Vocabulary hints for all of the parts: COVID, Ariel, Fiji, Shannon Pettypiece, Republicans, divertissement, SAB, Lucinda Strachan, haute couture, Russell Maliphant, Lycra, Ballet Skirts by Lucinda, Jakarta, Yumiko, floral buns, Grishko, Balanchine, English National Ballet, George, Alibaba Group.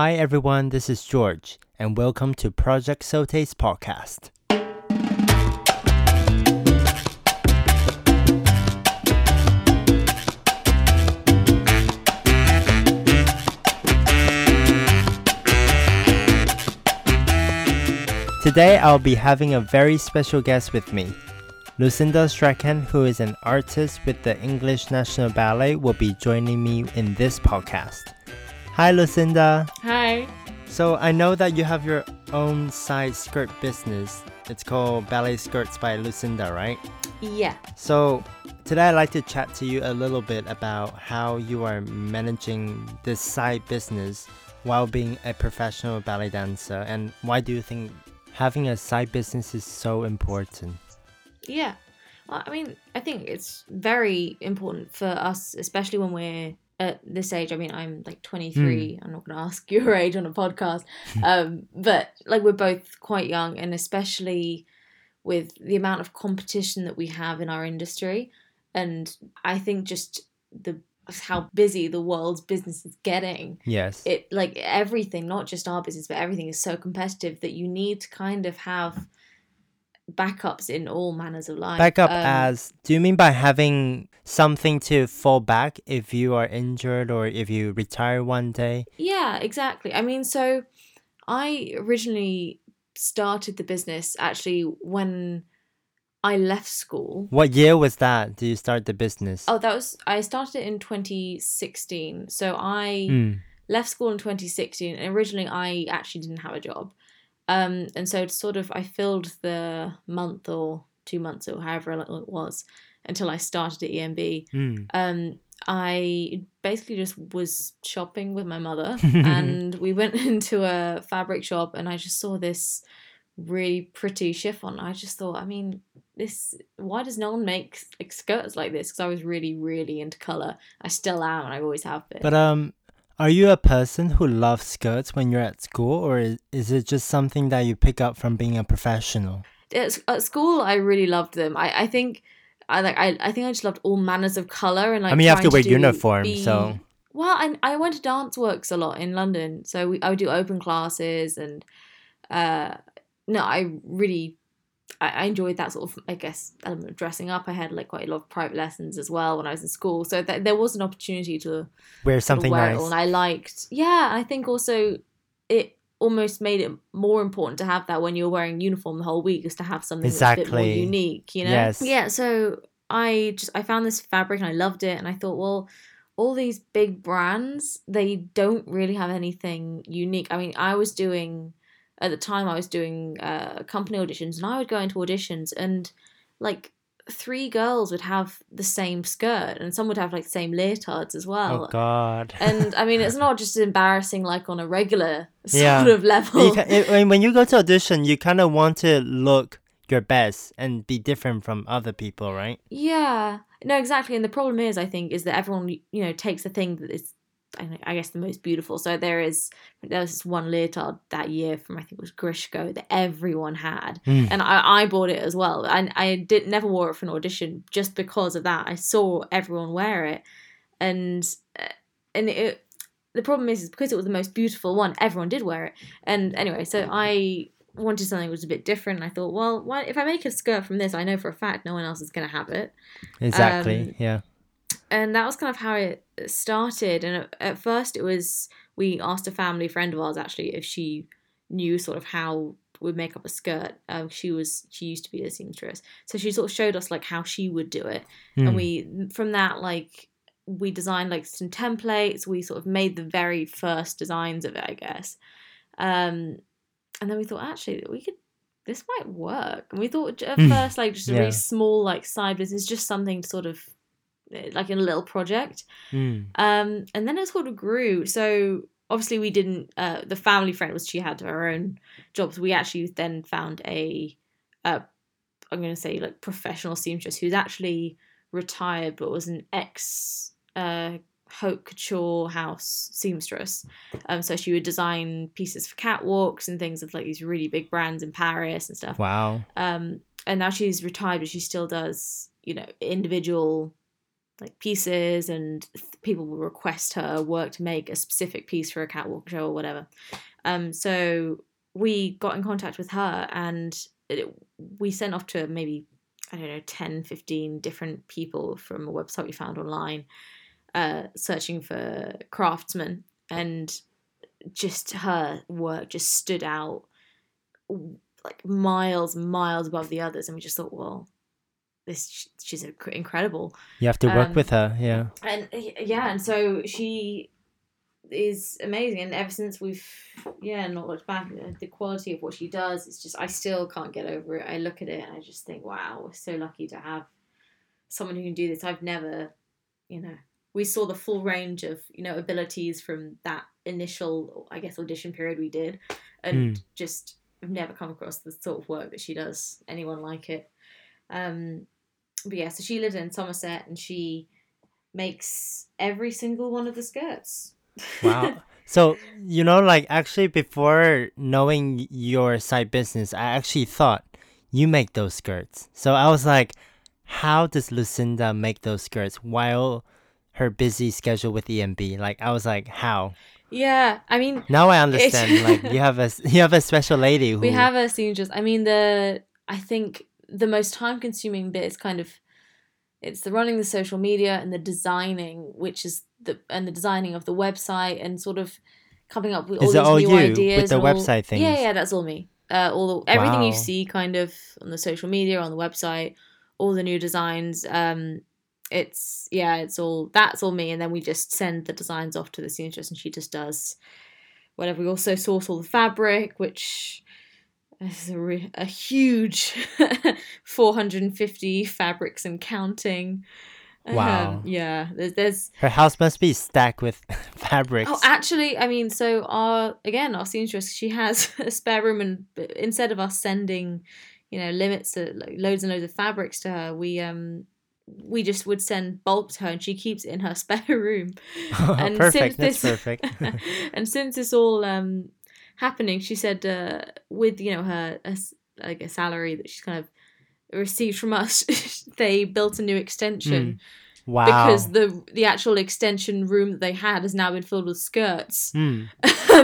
Hi everyone, this is George, and welcome to Project Sauté's podcast. Today I'll be having a very special guest with me. Lucinda Strachan, who is an artist with the English National Ballet, will be joining me in this podcast.Hi, Lucinda. Hi. So I know that you have your own side skirt business. It's called Ballet Skirts by Lucinda, right? Yeah. So today I'd like to chat to you a little bit about how you are managing this side business while being a professional ballet dancer. And why do you think having a side business is so important? Yeah. Well, I think it's very important for us, especially when we're...At this age, I'm like 23. I'm not going to ask your age on a podcast. But like we're both quite young, and especially with the amount of competition that we have in our industry. And I think just how busy the world's business is getting. Yes. It like everything, not just our business, but everything is so competitive that you need to kind of have backups in all manners of life. Backup as, do you mean by having...something to fall back if you are injured or if you retire one day? Yeah, exactly. So I originally started the business actually when I left school. What year was that? Did you start the business? Oh, I started it in 2016. So I left school in 2016, and originally I actually didn't have a job. And so sort of I filled the month or 2 months or however long it was.Until I started at EMB, I basically just was shopping with my mother, and we went into a fabric shop, and I just saw this really pretty chiffon. I just thought, why does no one make like, skirts like this? Because I was really, really into colour. I still am, and I always have been. But are you a person who loves skirts when you're at school, or is it just something that you pick up from being a professional? At school, I really loved them. I think...I think I just loved all manners of colour, and like. You have to wear uniform, so. Well, I went to dance works a lot in London, so I would do open classes, and I enjoyed that sort of element of dressing up. I had like quite a lot of private lessons as well when I was in school, so there was an opportunity to wear something nice. It all, and I think also it almost made it more important to have that when you're wearing uniform the whole week, is to have something that's a bit more unique, you know? Yes. Yeah, so I found this fabric and I loved it, and I thought, well, all these big brands, they don't really have anything unique. At the time I was doing company auditions, and I would go into auditions, and like three girls would have the same skirt, and some would have like the same leotards as well. Oh God. And it's not just embarrassing like on a regular sort of level. When you go to audition, you kind of want to look your best and be different from other people, right? Yeah. No, exactly. And the problem is, I think, is that everyone, takes the thing that is, I guess, the most beautiful. So there was this one leotard that year from, I think it was Grishko, that everyone had, and I bought it as well. And I never wore it for an audition just because of that. I saw everyone wear it, and the problem is because it was the most beautiful one, everyone did wear it. And anyway, so I wanted something that was a bit different. I thought, well, if I make a skirt from this, I know for a fact no one else is going to have it. Exactly. Yeah. And that was kind of how it started. And at first we asked a family friend of ours, actually, if she knew sort of how we'd make up a skirt. She used to be a seamstress. So she sort of showed us like how she would do it. And from that, like we designed like some templates. We sort of made the very first designs of it, I guess. And then we thought, actually, this might work. And we thought at first, like just a really small like side business, just something to sort of, like in a little project, and then it sort of grew. So obviously we didn't. The family friend she had her own jobs. We actually then found a I'm going to say like professional seamstress who's actually retired, but was an ex haute couture house seamstress. So she would design pieces for catwalks and things of like these really big brands in Paris and stuff. Wow. And now she's retired, but she still does individual like pieces, and people will request her work to make a specific piece for a catwalk show or whatever. So we got in contact with her, and we sent off to maybe, 10, 15 different people from a website we found online, searching for craftsmen, and just her work just stood out like miles and miles above the others. And we just thought, well, she's incredible. You have to work with her, yeah. And so she is amazing. And ever since we've, not looked back, the quality of what she does, it's just, I still can't get over it. I look at it and I just think, wow, we're so lucky to have someone who can do this. I've never, we saw the full range of, abilities from that initial, audition period we did. And just, I've never come across the sort of work that she does, anyone like it. So she lives in Somerset, and she makes every single one of the skirts. Wow. So, actually before knowing your side business, I actually thought you make those skirts. So I was like, how does Lucinda make those skirts while her busy schedule with EMB? How? Yeah, now I understand. You have a special lady. We have a seamstress. The most time-consuming bit is it's the running the social media and the designing, and the designing of the website, and sort of coming up with all these new ideas. With the website thing. Yeah, that's all me. Everything you see on the social media, on the website, all the new designs. That's all me. And then we just send the designs off to the seamstress, and she just does whatever. We also source all the fabric, which. It's a huge 450 fabrics and counting. Wow. There's her house must be stacked with fabrics. Oh, actually, so our seamstress, she has a spare room, and instead of us sending, limits of loads and loads of fabrics to her, we just would send bulk to her, and she keeps it in her spare room. And perfect. Perfect. And since it's all happening, she said, with her salary that she's received from us, they built a new extension. Wow! Because the actual extension room that they had has now been filled with skirts.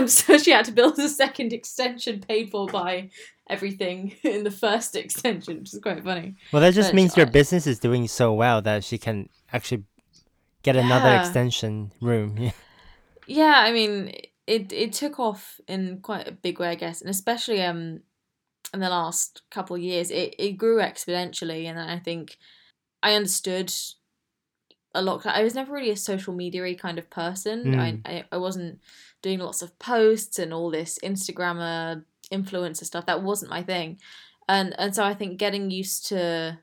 So she had to build a second extension, paid for by everything in the first extension, which is quite funny. Well, that just means your business is doing so well that she can actually get another extension room. It took off in quite a big way, I guess, and especially in the last couple of years, it grew exponentially. And I think I understood a lot. I was never really a social media-y kind of person. I wasn't doing lots of posts and all this Instagrammer influencer stuff. That wasn't my thing, and so I think getting used to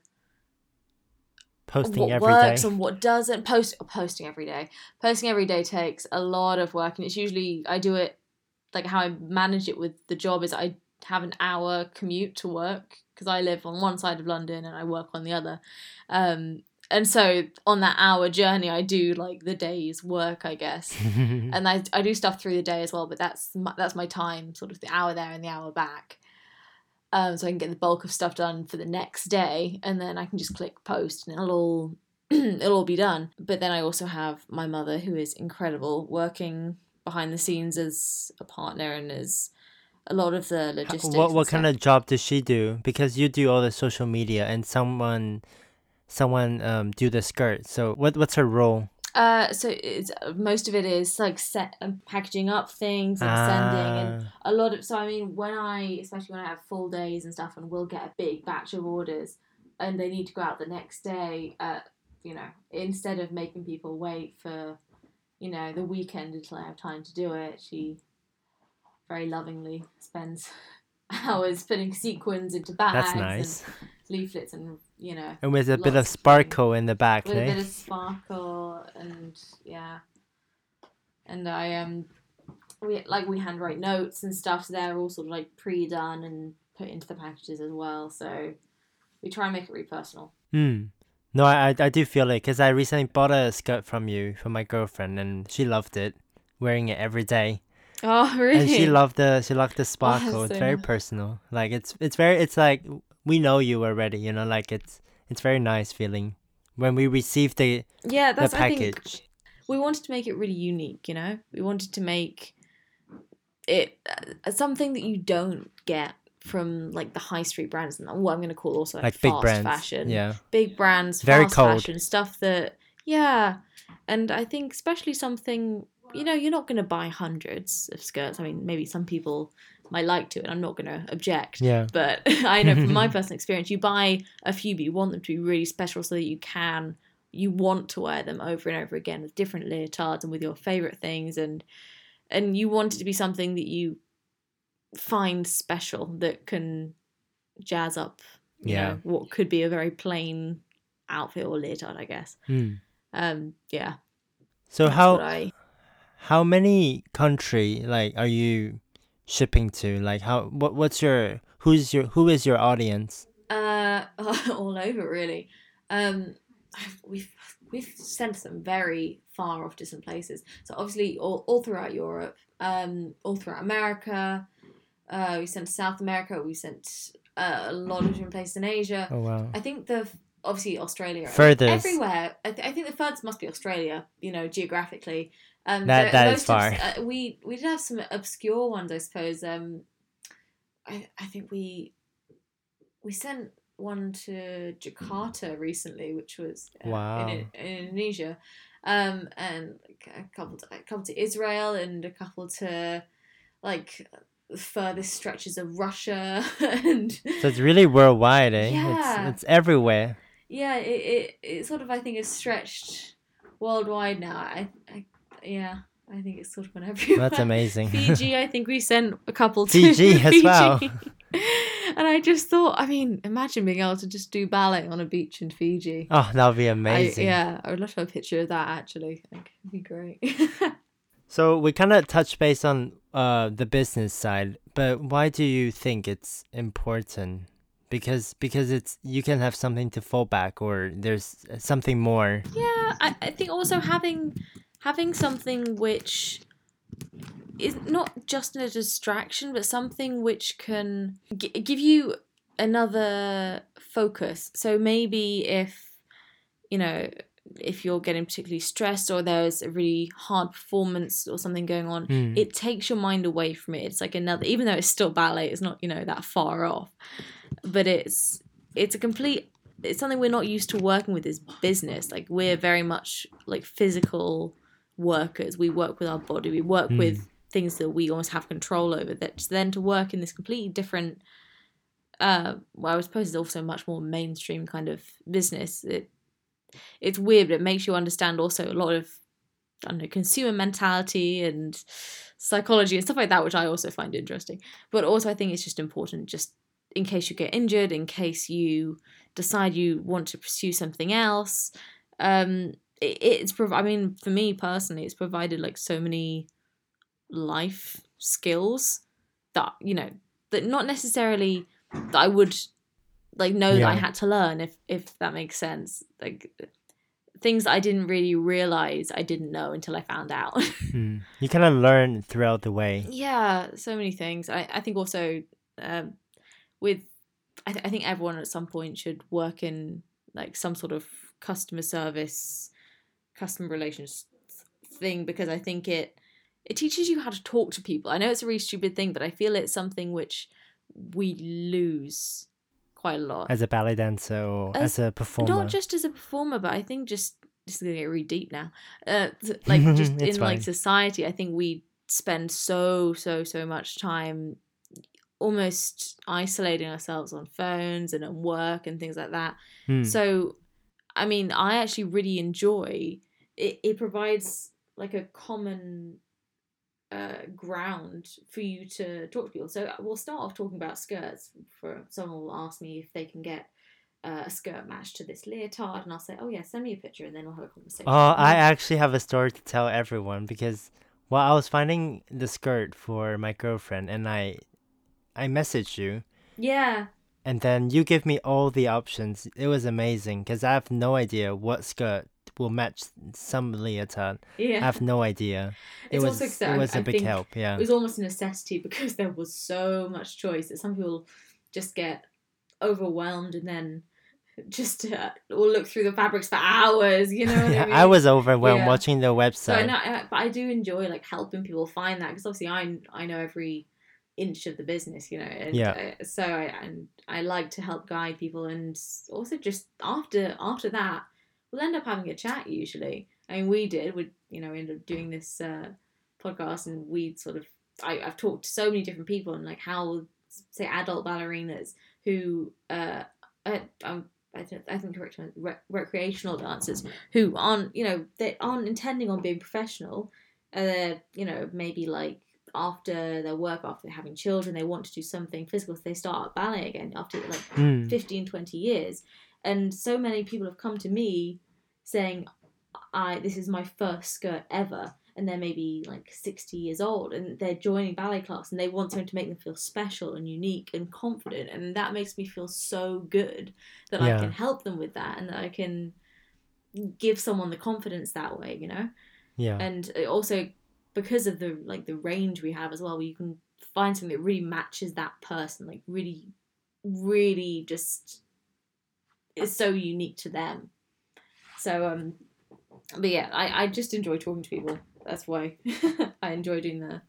posting every day. What works and what doesn't. Posting every day. Posting every day takes a lot of work, and it's usually I do it how I manage it with the job is I have an hour commute to work because I live on one side of London and I work on the other. And so on that hour journey, I do the day's work, I guess. And I do stuff through the day as well, but that's my time, sort of the hour there and the hour back. So I can get the bulk of stuff done for the next day, and then I can just click post and it'll all be done. But then I also have my mother, who is incredible, working behind the scenes as a partner and as a lot of the logistics. What kind of job does she do? Because you do all the social media and someone do the skirt. So what's her role? So it's most of it is set and packaging up things and sending and a lot of. So when I have full days and stuff, and we'll get a big batch of orders, and they need to go out the next day. Instead of making people wait for, the weekend until I have time to do it, she very lovingly spends hours putting sequins into bags. That's nice. And leaflets and and with a bit of sparkle in the back with a bit of sparkle and I we handwrite notes and stuff, so they're all sort of pre-done and put into the packages as well, so we try and make it really personal. No, I do feel it, because I recently bought a skirt from you for my girlfriend, and she loved it, wearing it every day. Oh really? And she loved the sparkle. Oh, it's very personal, it's very we know you already, it's very nice feeling when we received the the package. I think we wanted to make it really unique, you know? We wanted to make it something that you don't get from like the high street brands and what I'm going to call also like big brands, fashion. Yeah. Big brands, very fast cold fashion, stuff that, yeah. And I think especially something, you know, you're not going to buy hundreds of skirts. I mean, maybe some people might like to, and I'm not going to object. Yeah. But I know from my personal experience, you buy a few, but you want them to be really special so that you want to wear them over and over again with different leotards and with your favourite things. And you want it to be something that you find special that can jazz up you know, what could be a very plain outfit or leotard, I guess. Mm. Yeah. So how many country like are you shipping to? Like who is your audience? All over really. We've sent them very far off distant places. So obviously all throughout Europe, all throughout America, we sent to South America, we sent a lot of different places in Asia. Oh wow. I think obviously Australia. Furthest. Everywhere. I think the furthest must be Australia, you know, geographically. That is far. We did have some obscure ones, I suppose. I think we sent one to Jakarta recently, which was in Indonesia, and a couple to Israel and a couple to like furthest stretches of Russia. And so it's really worldwide, eh? Yeah. It's everywhere. Yeah, it sort of I think is stretched worldwide now. I think it's sort of gone everywhere. That's amazing. Fiji, I think we sent a couple to Fiji as well. And I just thought, I mean, imagine being able to just do ballet on a beach in Fiji. Oh, that would be amazing. I would love to have a picture of that, actually. I think it'd be great. So we kind of touched base on the business side, but why do you think it's important? Because it's you can have something to fall back or there's something more. Yeah, I think also having something which is not just a distraction, but something which can give you another focus. So maybe if you're getting particularly stressed or there's a really hard performance or something going on, it takes your mind away from it. It's like another, even though it's still ballet, it's not, you know, that far off. But it's something we're not used to working with is business. Like we're very much like physical workers. We work with our body. We work with things that we almost have control over. That then to work in this completely different, I suppose it's also much more mainstream kind of business. It's weird, but it makes you understand also a lot of, I don't know, consumer mentality and psychology and stuff like that, which I also find interesting. But also I think it's just important just in case you get injured, in case you decide you want to pursue something else. For me personally, it's provided like so many life skills that, you know, that not necessarily that I would like know that I had to learn, if that makes sense. Like things that I didn't really realize I didn't know until I found out. You kind of learn throughout the way. Yeah, so many things. I think also I think everyone at some point should work in like some sort of customer service, customer relations thing, because I think it teaches you how to talk to people. I know it's a really stupid thing, but I feel it's something which we lose quite a lot. As a ballet dancer or as a performer? Not just as a performer, but I think just, this is going to get really deep now, like just in fine. Like society, I think we spend so much time almost isolating ourselves on phones and at work and things like that. So I mean, I actually really enjoy it. It provides like a common ground for you to talk to people. So we'll start off talking about skirts. For someone will ask me if they can get a skirt match to this leotard, and I'll say, oh yeah, send me a picture, and then we'll have a conversation. I actually have a story to tell everyone, because I was finding the skirt for my girlfriend, and I messaged you. Yeah. And then you give me all the options. It was amazing because I have no idea what skirt will match some leotard. Yeah. I have no idea. It was a big help. Yeah. It was almost a necessity because there was so much choice that some people just get overwhelmed and then just all look through the fabrics for hours, you know what I mean? I was overwhelmed watching the website. So but I do enjoy like helping people find that, because obviously I know every inch of the business, you know, and I like to help guide people. And also just after that, we'll end up having a chat usually. I mean, we ended up doing this podcast, and we'd sort of, I've talked to so many different people, and like how, say, adult ballerinas who recreational dancers who aren't, you know, they aren't intending on being professional. They're, you know, maybe like after their work, after having children, they want to do something physical, so they start ballet again after like 15, 20 years. And so many people have come to me saying, this is my first skirt ever. And they're maybe like 60 years old, and they're joining ballet class, and they want someone to make them feel special and unique and confident. And that makes me feel so good that I can help them with that, and that I can give someone the confidence that way, you know? Yeah. And also because of the range we have as well, where you can find something that really matches that person, like really, really just is so unique to them. So, but yeah, I just enjoy talking to people. That's why I enjoy doing the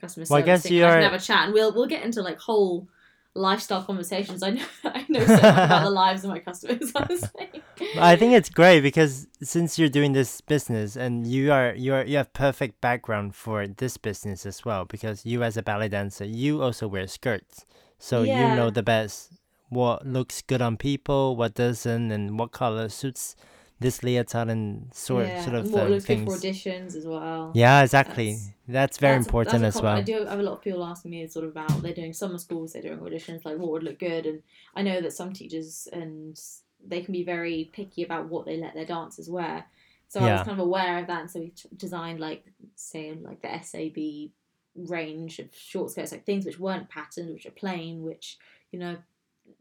customer service. Well, I guess you can have a chat, and we'll get into like whole lifestyle conversations. I know so much about the lives of my customers. Honestly, I think it's great, because since you're doing this business, and you have perfect background for this business as well, because you as a ballet dancer, you also wear skirts, so you know the best what looks good on people, what doesn't, and what color suits this leotard and sort of more things for auditions as well. Yeah, exactly. That's very important as well. I do have a lot of people asking me sort of about, they're doing summer schools, they're doing auditions, like what would look good. And I know that some teachers, and they can be very picky about what they let their dancers wear. So I was kind of aware of that, and so we designed like the SAB range of short skirts, like things which weren't patterned, which are plain, which, you know,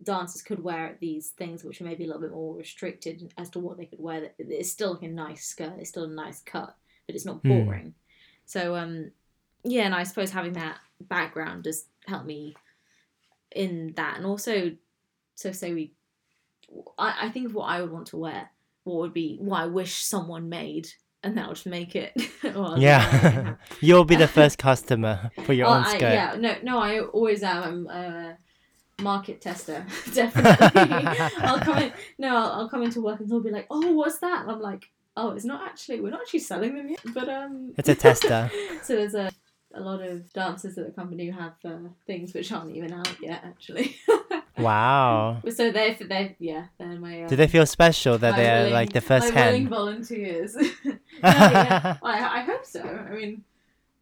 dancers could wear these things which are maybe a little bit more restricted as to what they could wear. It's still like a nice skirt, it's still a nice cut, but it's not boring. So and I suppose having that background does help me in that. And also, so say I think of what I would want to wear, what would be what I wish someone made, and that would make it. You'll be the first customer for your own skirt. I always am. Market tester, definitely. I'll come into work, and they'll be like, oh, what's that? And I'm like, oh, we're not actually selling them yet, but it's a tester. So there's a lot of dancers at the company who have things which aren't even out yet, actually. Wow. So they're my do they feel special that they're willing, like the first hand volunteers? I hope so. I mean,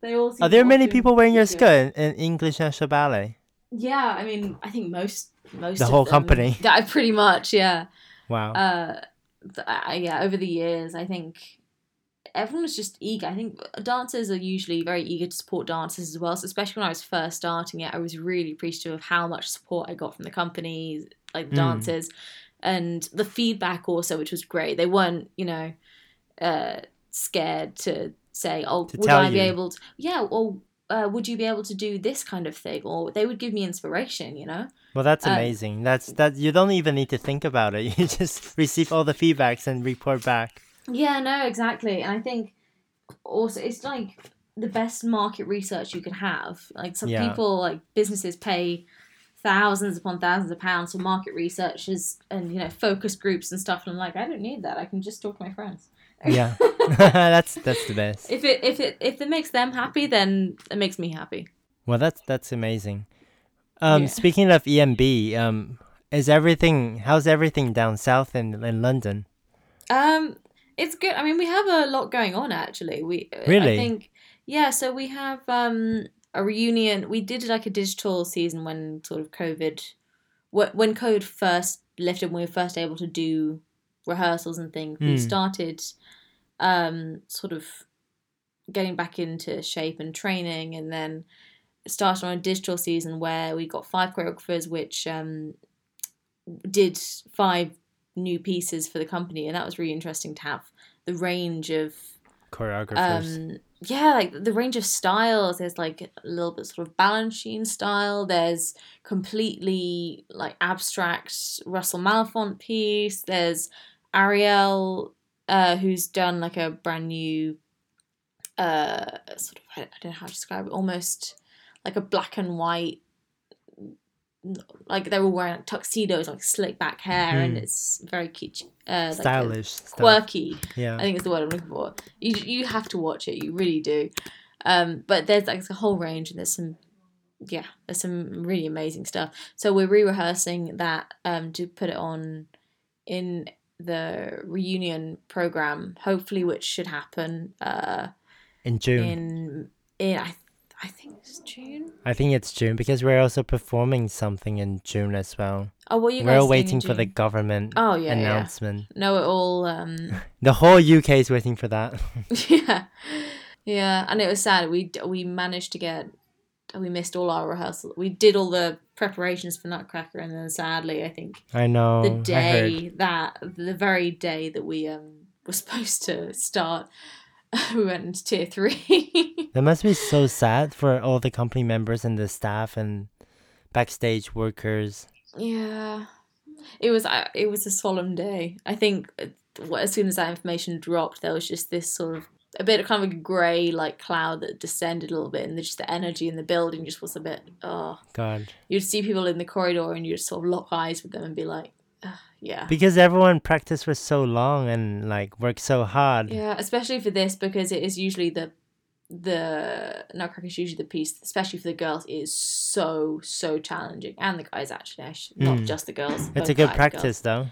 they all seem. Are there many people wearing your skirt in English National Ballet? Yeah, I mean, I think most the whole company. Pretty much, yeah. Wow. Over the years, I think everyone was just eager. I think dancers are usually very eager to support dancers as well. So especially when I was first starting it, I was really appreciative of how much support I got from the company, like the dancers, and the feedback also, which was great. They weren't, you know, scared to say, "Oh, would I be able to?" Yeah, or. Would you be able to do this kind of thing? Or they would give me inspiration, you know? Well, that's amazing. That you don't even need to think about it. You just receive all the feedbacks and report back. Yeah, no, exactly. And I think also it's like the best market research you can have. Like some people, like businesses pay thousands upon thousands of pounds for market researches and, you know, focus groups and stuff. And I'm like, I don't need that. I can just talk to my friends. Yeah. That's the best. If it makes them happy, then it makes me happy. Well, that's amazing. Speaking of EMB, how's everything down south in London? It's good. I mean, we have a lot going on actually. So we have a reunion. We did like a digital season when sort of COVID first lifted, and we were first able to do rehearsals and things. We started sort of getting back into shape and training, and then started on a digital season where we got 5 choreographers which did 5 new pieces for the company, and that was really interesting to have the range of choreographers yeah, like the range of styles, there's like a little bit sort of Balanchine style, there's completely like abstract Russell Maliphant piece, there's Ariel, who's done like a brand new sort of, I don't know how to describe it, almost like a black and white, like they were wearing like tuxedos, like slick back hair, and it's very cute, stylish, like quirky stuff. Yeah, I think it's the word I'm looking for. You have to watch it, you really do. But there's like a whole range, and there's some really amazing stuff. So we're re-rehearsing that to put it on in the reunion program, hopefully, which should happen in June. I think it's June. I think it's June because we're also performing something in June as well. Oh, what are you guys doing? We're all waiting for the government announcement. Yeah. No, it all... the whole UK is waiting for that. Yeah. Yeah, and it was sad. We managed to get... We missed all our rehearsals. We did all the preparations for Nutcracker, and then sadly, I think... I know. The very day that we were supposed to start... We went into tier 3. That must be so sad for all the company members and the staff and backstage workers. Yeah, it was a solemn day. I think as soon as that information dropped, there was just this sort of a bit of kind of a grey like cloud that descended a little bit, and just the energy in the building just was a bit God. You'd see people in the corridor, and you'd sort of lock eyes with them and be like. Yeah, because everyone practiced for so long and like worked so hard. Yeah, especially for this, because it is usually the Nutcracker is usually the piece, especially for the girls, it is so challenging, and the guys actually, not just the girls. It's a good practice though,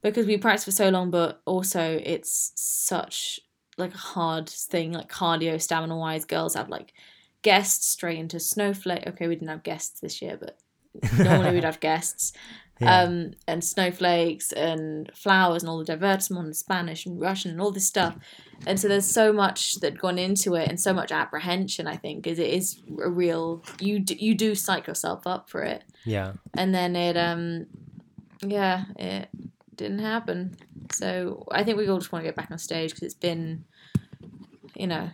because we practiced for so long, but also it's such like a hard thing, like cardio, stamina wise. Girls have like guests straight into Snowflake. Okay, we didn't have guests this year, but normally we'd have guests. Yeah. And snowflakes and flowers and all the divertissement and Spanish and Russian and all this stuff. And so there's so much that gone into it, and so much apprehension, I think, because it is a real... You do psych yourself up for it. Yeah. And then it didn't happen. So I think we all just want to get back on stage, because it's been,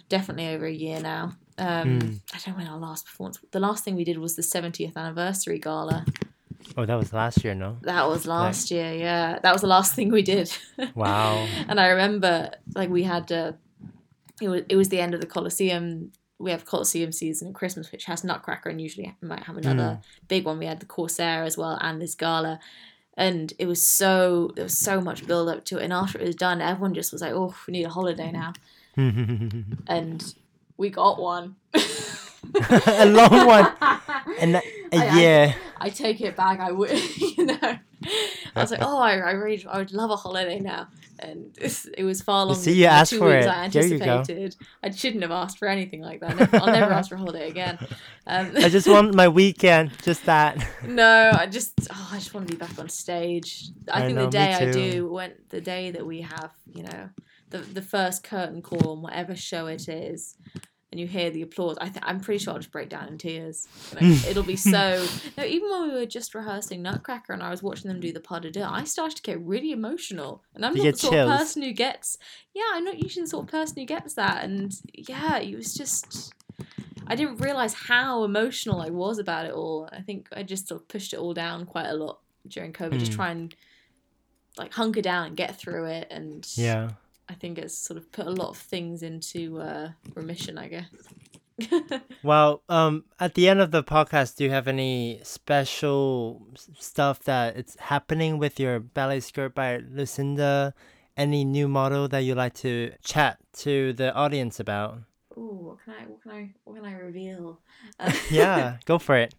definitely over a year now. I don't know when our last performance... The last thing we did was the 70th anniversary gala. Oh, that was last year, no? That was last year, yeah. That was the last thing we did. Wow. And I remember, like, we had... It was the end of the Colosseum. We have Colosseum season at Christmas, which has Nutcracker, and usually might have another big one. We had the Corsair as well, and this gala. And it was so... There was so much build-up to it. And after it was done, everyone just was like, oh, we need a holiday now. And we got one. A long one. And yeah. I take it back. I would, I was like, I would love a holiday now, and it was far longer. So you asked for it. I anticipated. I shouldn't have asked for anything like that. I'll never ask for a holiday again. I just want my weekend, just that. No, I just want to be back on stage. The day that we have, the first curtain call on whatever show it is. And you hear the applause. I'm pretty sure I'll just break down in tears. It'll be so. No, even when we were just rehearsing Nutcracker, and I was watching them do the pas de deux, I started to get really emotional. And I'm not the sort of person who gets. Yeah, I'm not usually the sort of person who gets that. And yeah, it was just. I didn't realize how emotional I was about it all. I think I just sort of pushed it all down quite a lot during COVID, just try and like hunker down and get through it. And yeah. I think it's sort of put a lot of things into remission, I guess. Well, at the end of the podcast, do you have any special stuff that it's happening with your Ballet Skirt by Lucinda? Any new model that you'd like to chat to the audience about? Ooh, what can I reveal? Yeah, go for it.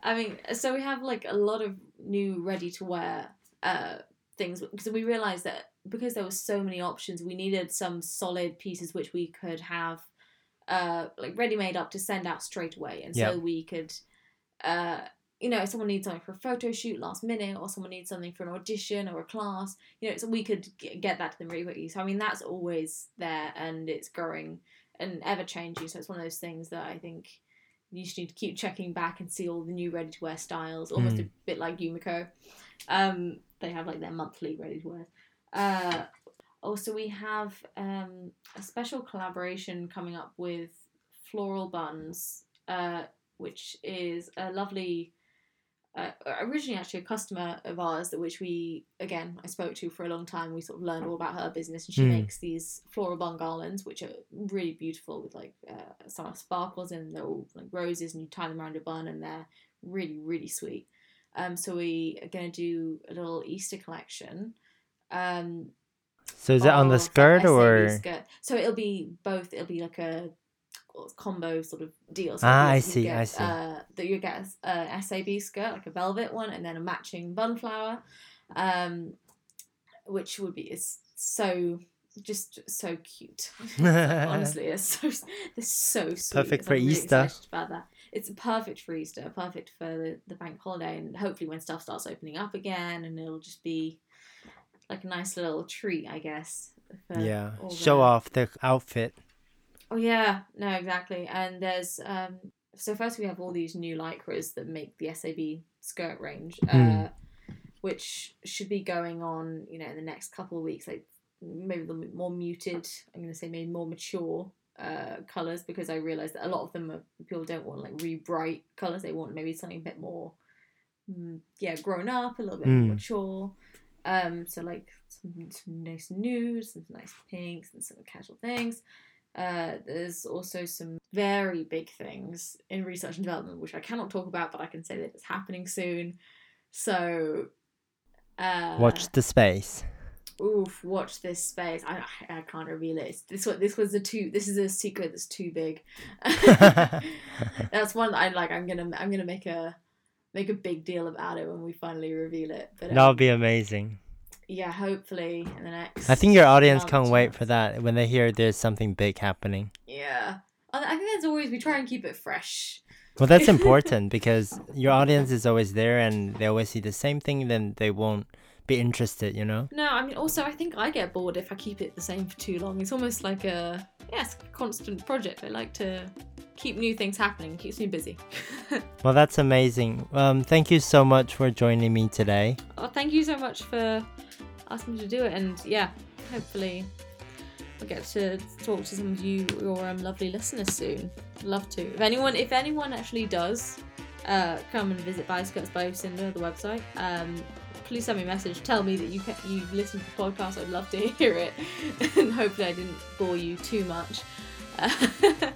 I mean, so we have like a lot of new ready-to-wear things, because we realized that because there were so many options, we needed some solid pieces which we could have like ready-made up to send out straight away. And so we could, if someone needs something for a photo shoot last minute, or someone needs something for an audition or a class, so we could get that to them really quickly. So, I mean, that's always there, and it's growing and ever-changing. So it's one of those things that I think you just need to keep checking back and see all the new ready-to-wear styles, almost a bit like Yumiko. They have like their monthly ready-to-wear. Also, we have a special collaboration coming up with Floral Buns, which is a lovely, originally actually a customer of ours, that which we, again, I spoke to for a long time. We sort of learned all about her business, and she makes these floral bun garlands, which are really beautiful with like some sparkles in them. They're all like roses, and you tie them around a bun, and they're really, really sweet. So we are going to do a little Easter collection. So is it on the skirt or? Skirt. So it'll be both. It'll be like a combo sort of deal. So I see. That you get an SAB skirt, like a velvet one, and then a matching bun flower, which would be so cute. Honestly, it's so sweet. Perfect for Easter. I'm really excited about that. It's perfect for Easter. Perfect for the bank holiday, and hopefully when stuff starts opening up again, and it'll just be like a nice little treat, I guess. Yeah, show off the outfit. Oh yeah, no, exactly. And there's so first we have all these new lycras that make the SAB skirt range, which should be going on, in the next couple of weeks. Like maybe the more muted, I'm going to say maybe more mature colors, because I realized that a lot of them people don't want like really bright colors. They want maybe something a bit more, grown up, a little bit more mature. So like some nice nudes and some nice pinks and some casual things. There's also some very big things in research and development, which I cannot talk about, but I can say that it's happening soon. So watch the space. Oof, watch this space. I can't reveal it. This is a secret that's too big. That's one that I'm gonna make a big deal about it when we finally reveal it. But that'll be amazing. Yeah, hopefully in the next. I think your audience can't wait for that when they hear there's something big happening. Yeah, I think that's always, we try and keep it fresh. Well, that's important because your audience is always there and they always see the same thing. Then they won't be interested, No, I mean, also I think I get bored if I keep it the same for too long. It's almost like a constant project. I like to keep new things happening. It keeps me busy. Well, that's amazing. Thank you so much for joining me today. Oh, thank you so much for asking me to do it. And yeah, hopefully I'll get to talk to some of your lovely listeners soon. Love to. If anyone actually does come and visit Ballet Skirts by Lucinda, the website, please send me a message. Tell me that you've listened to the podcast. I'd love to hear it. And hopefully I didn't bore you too much.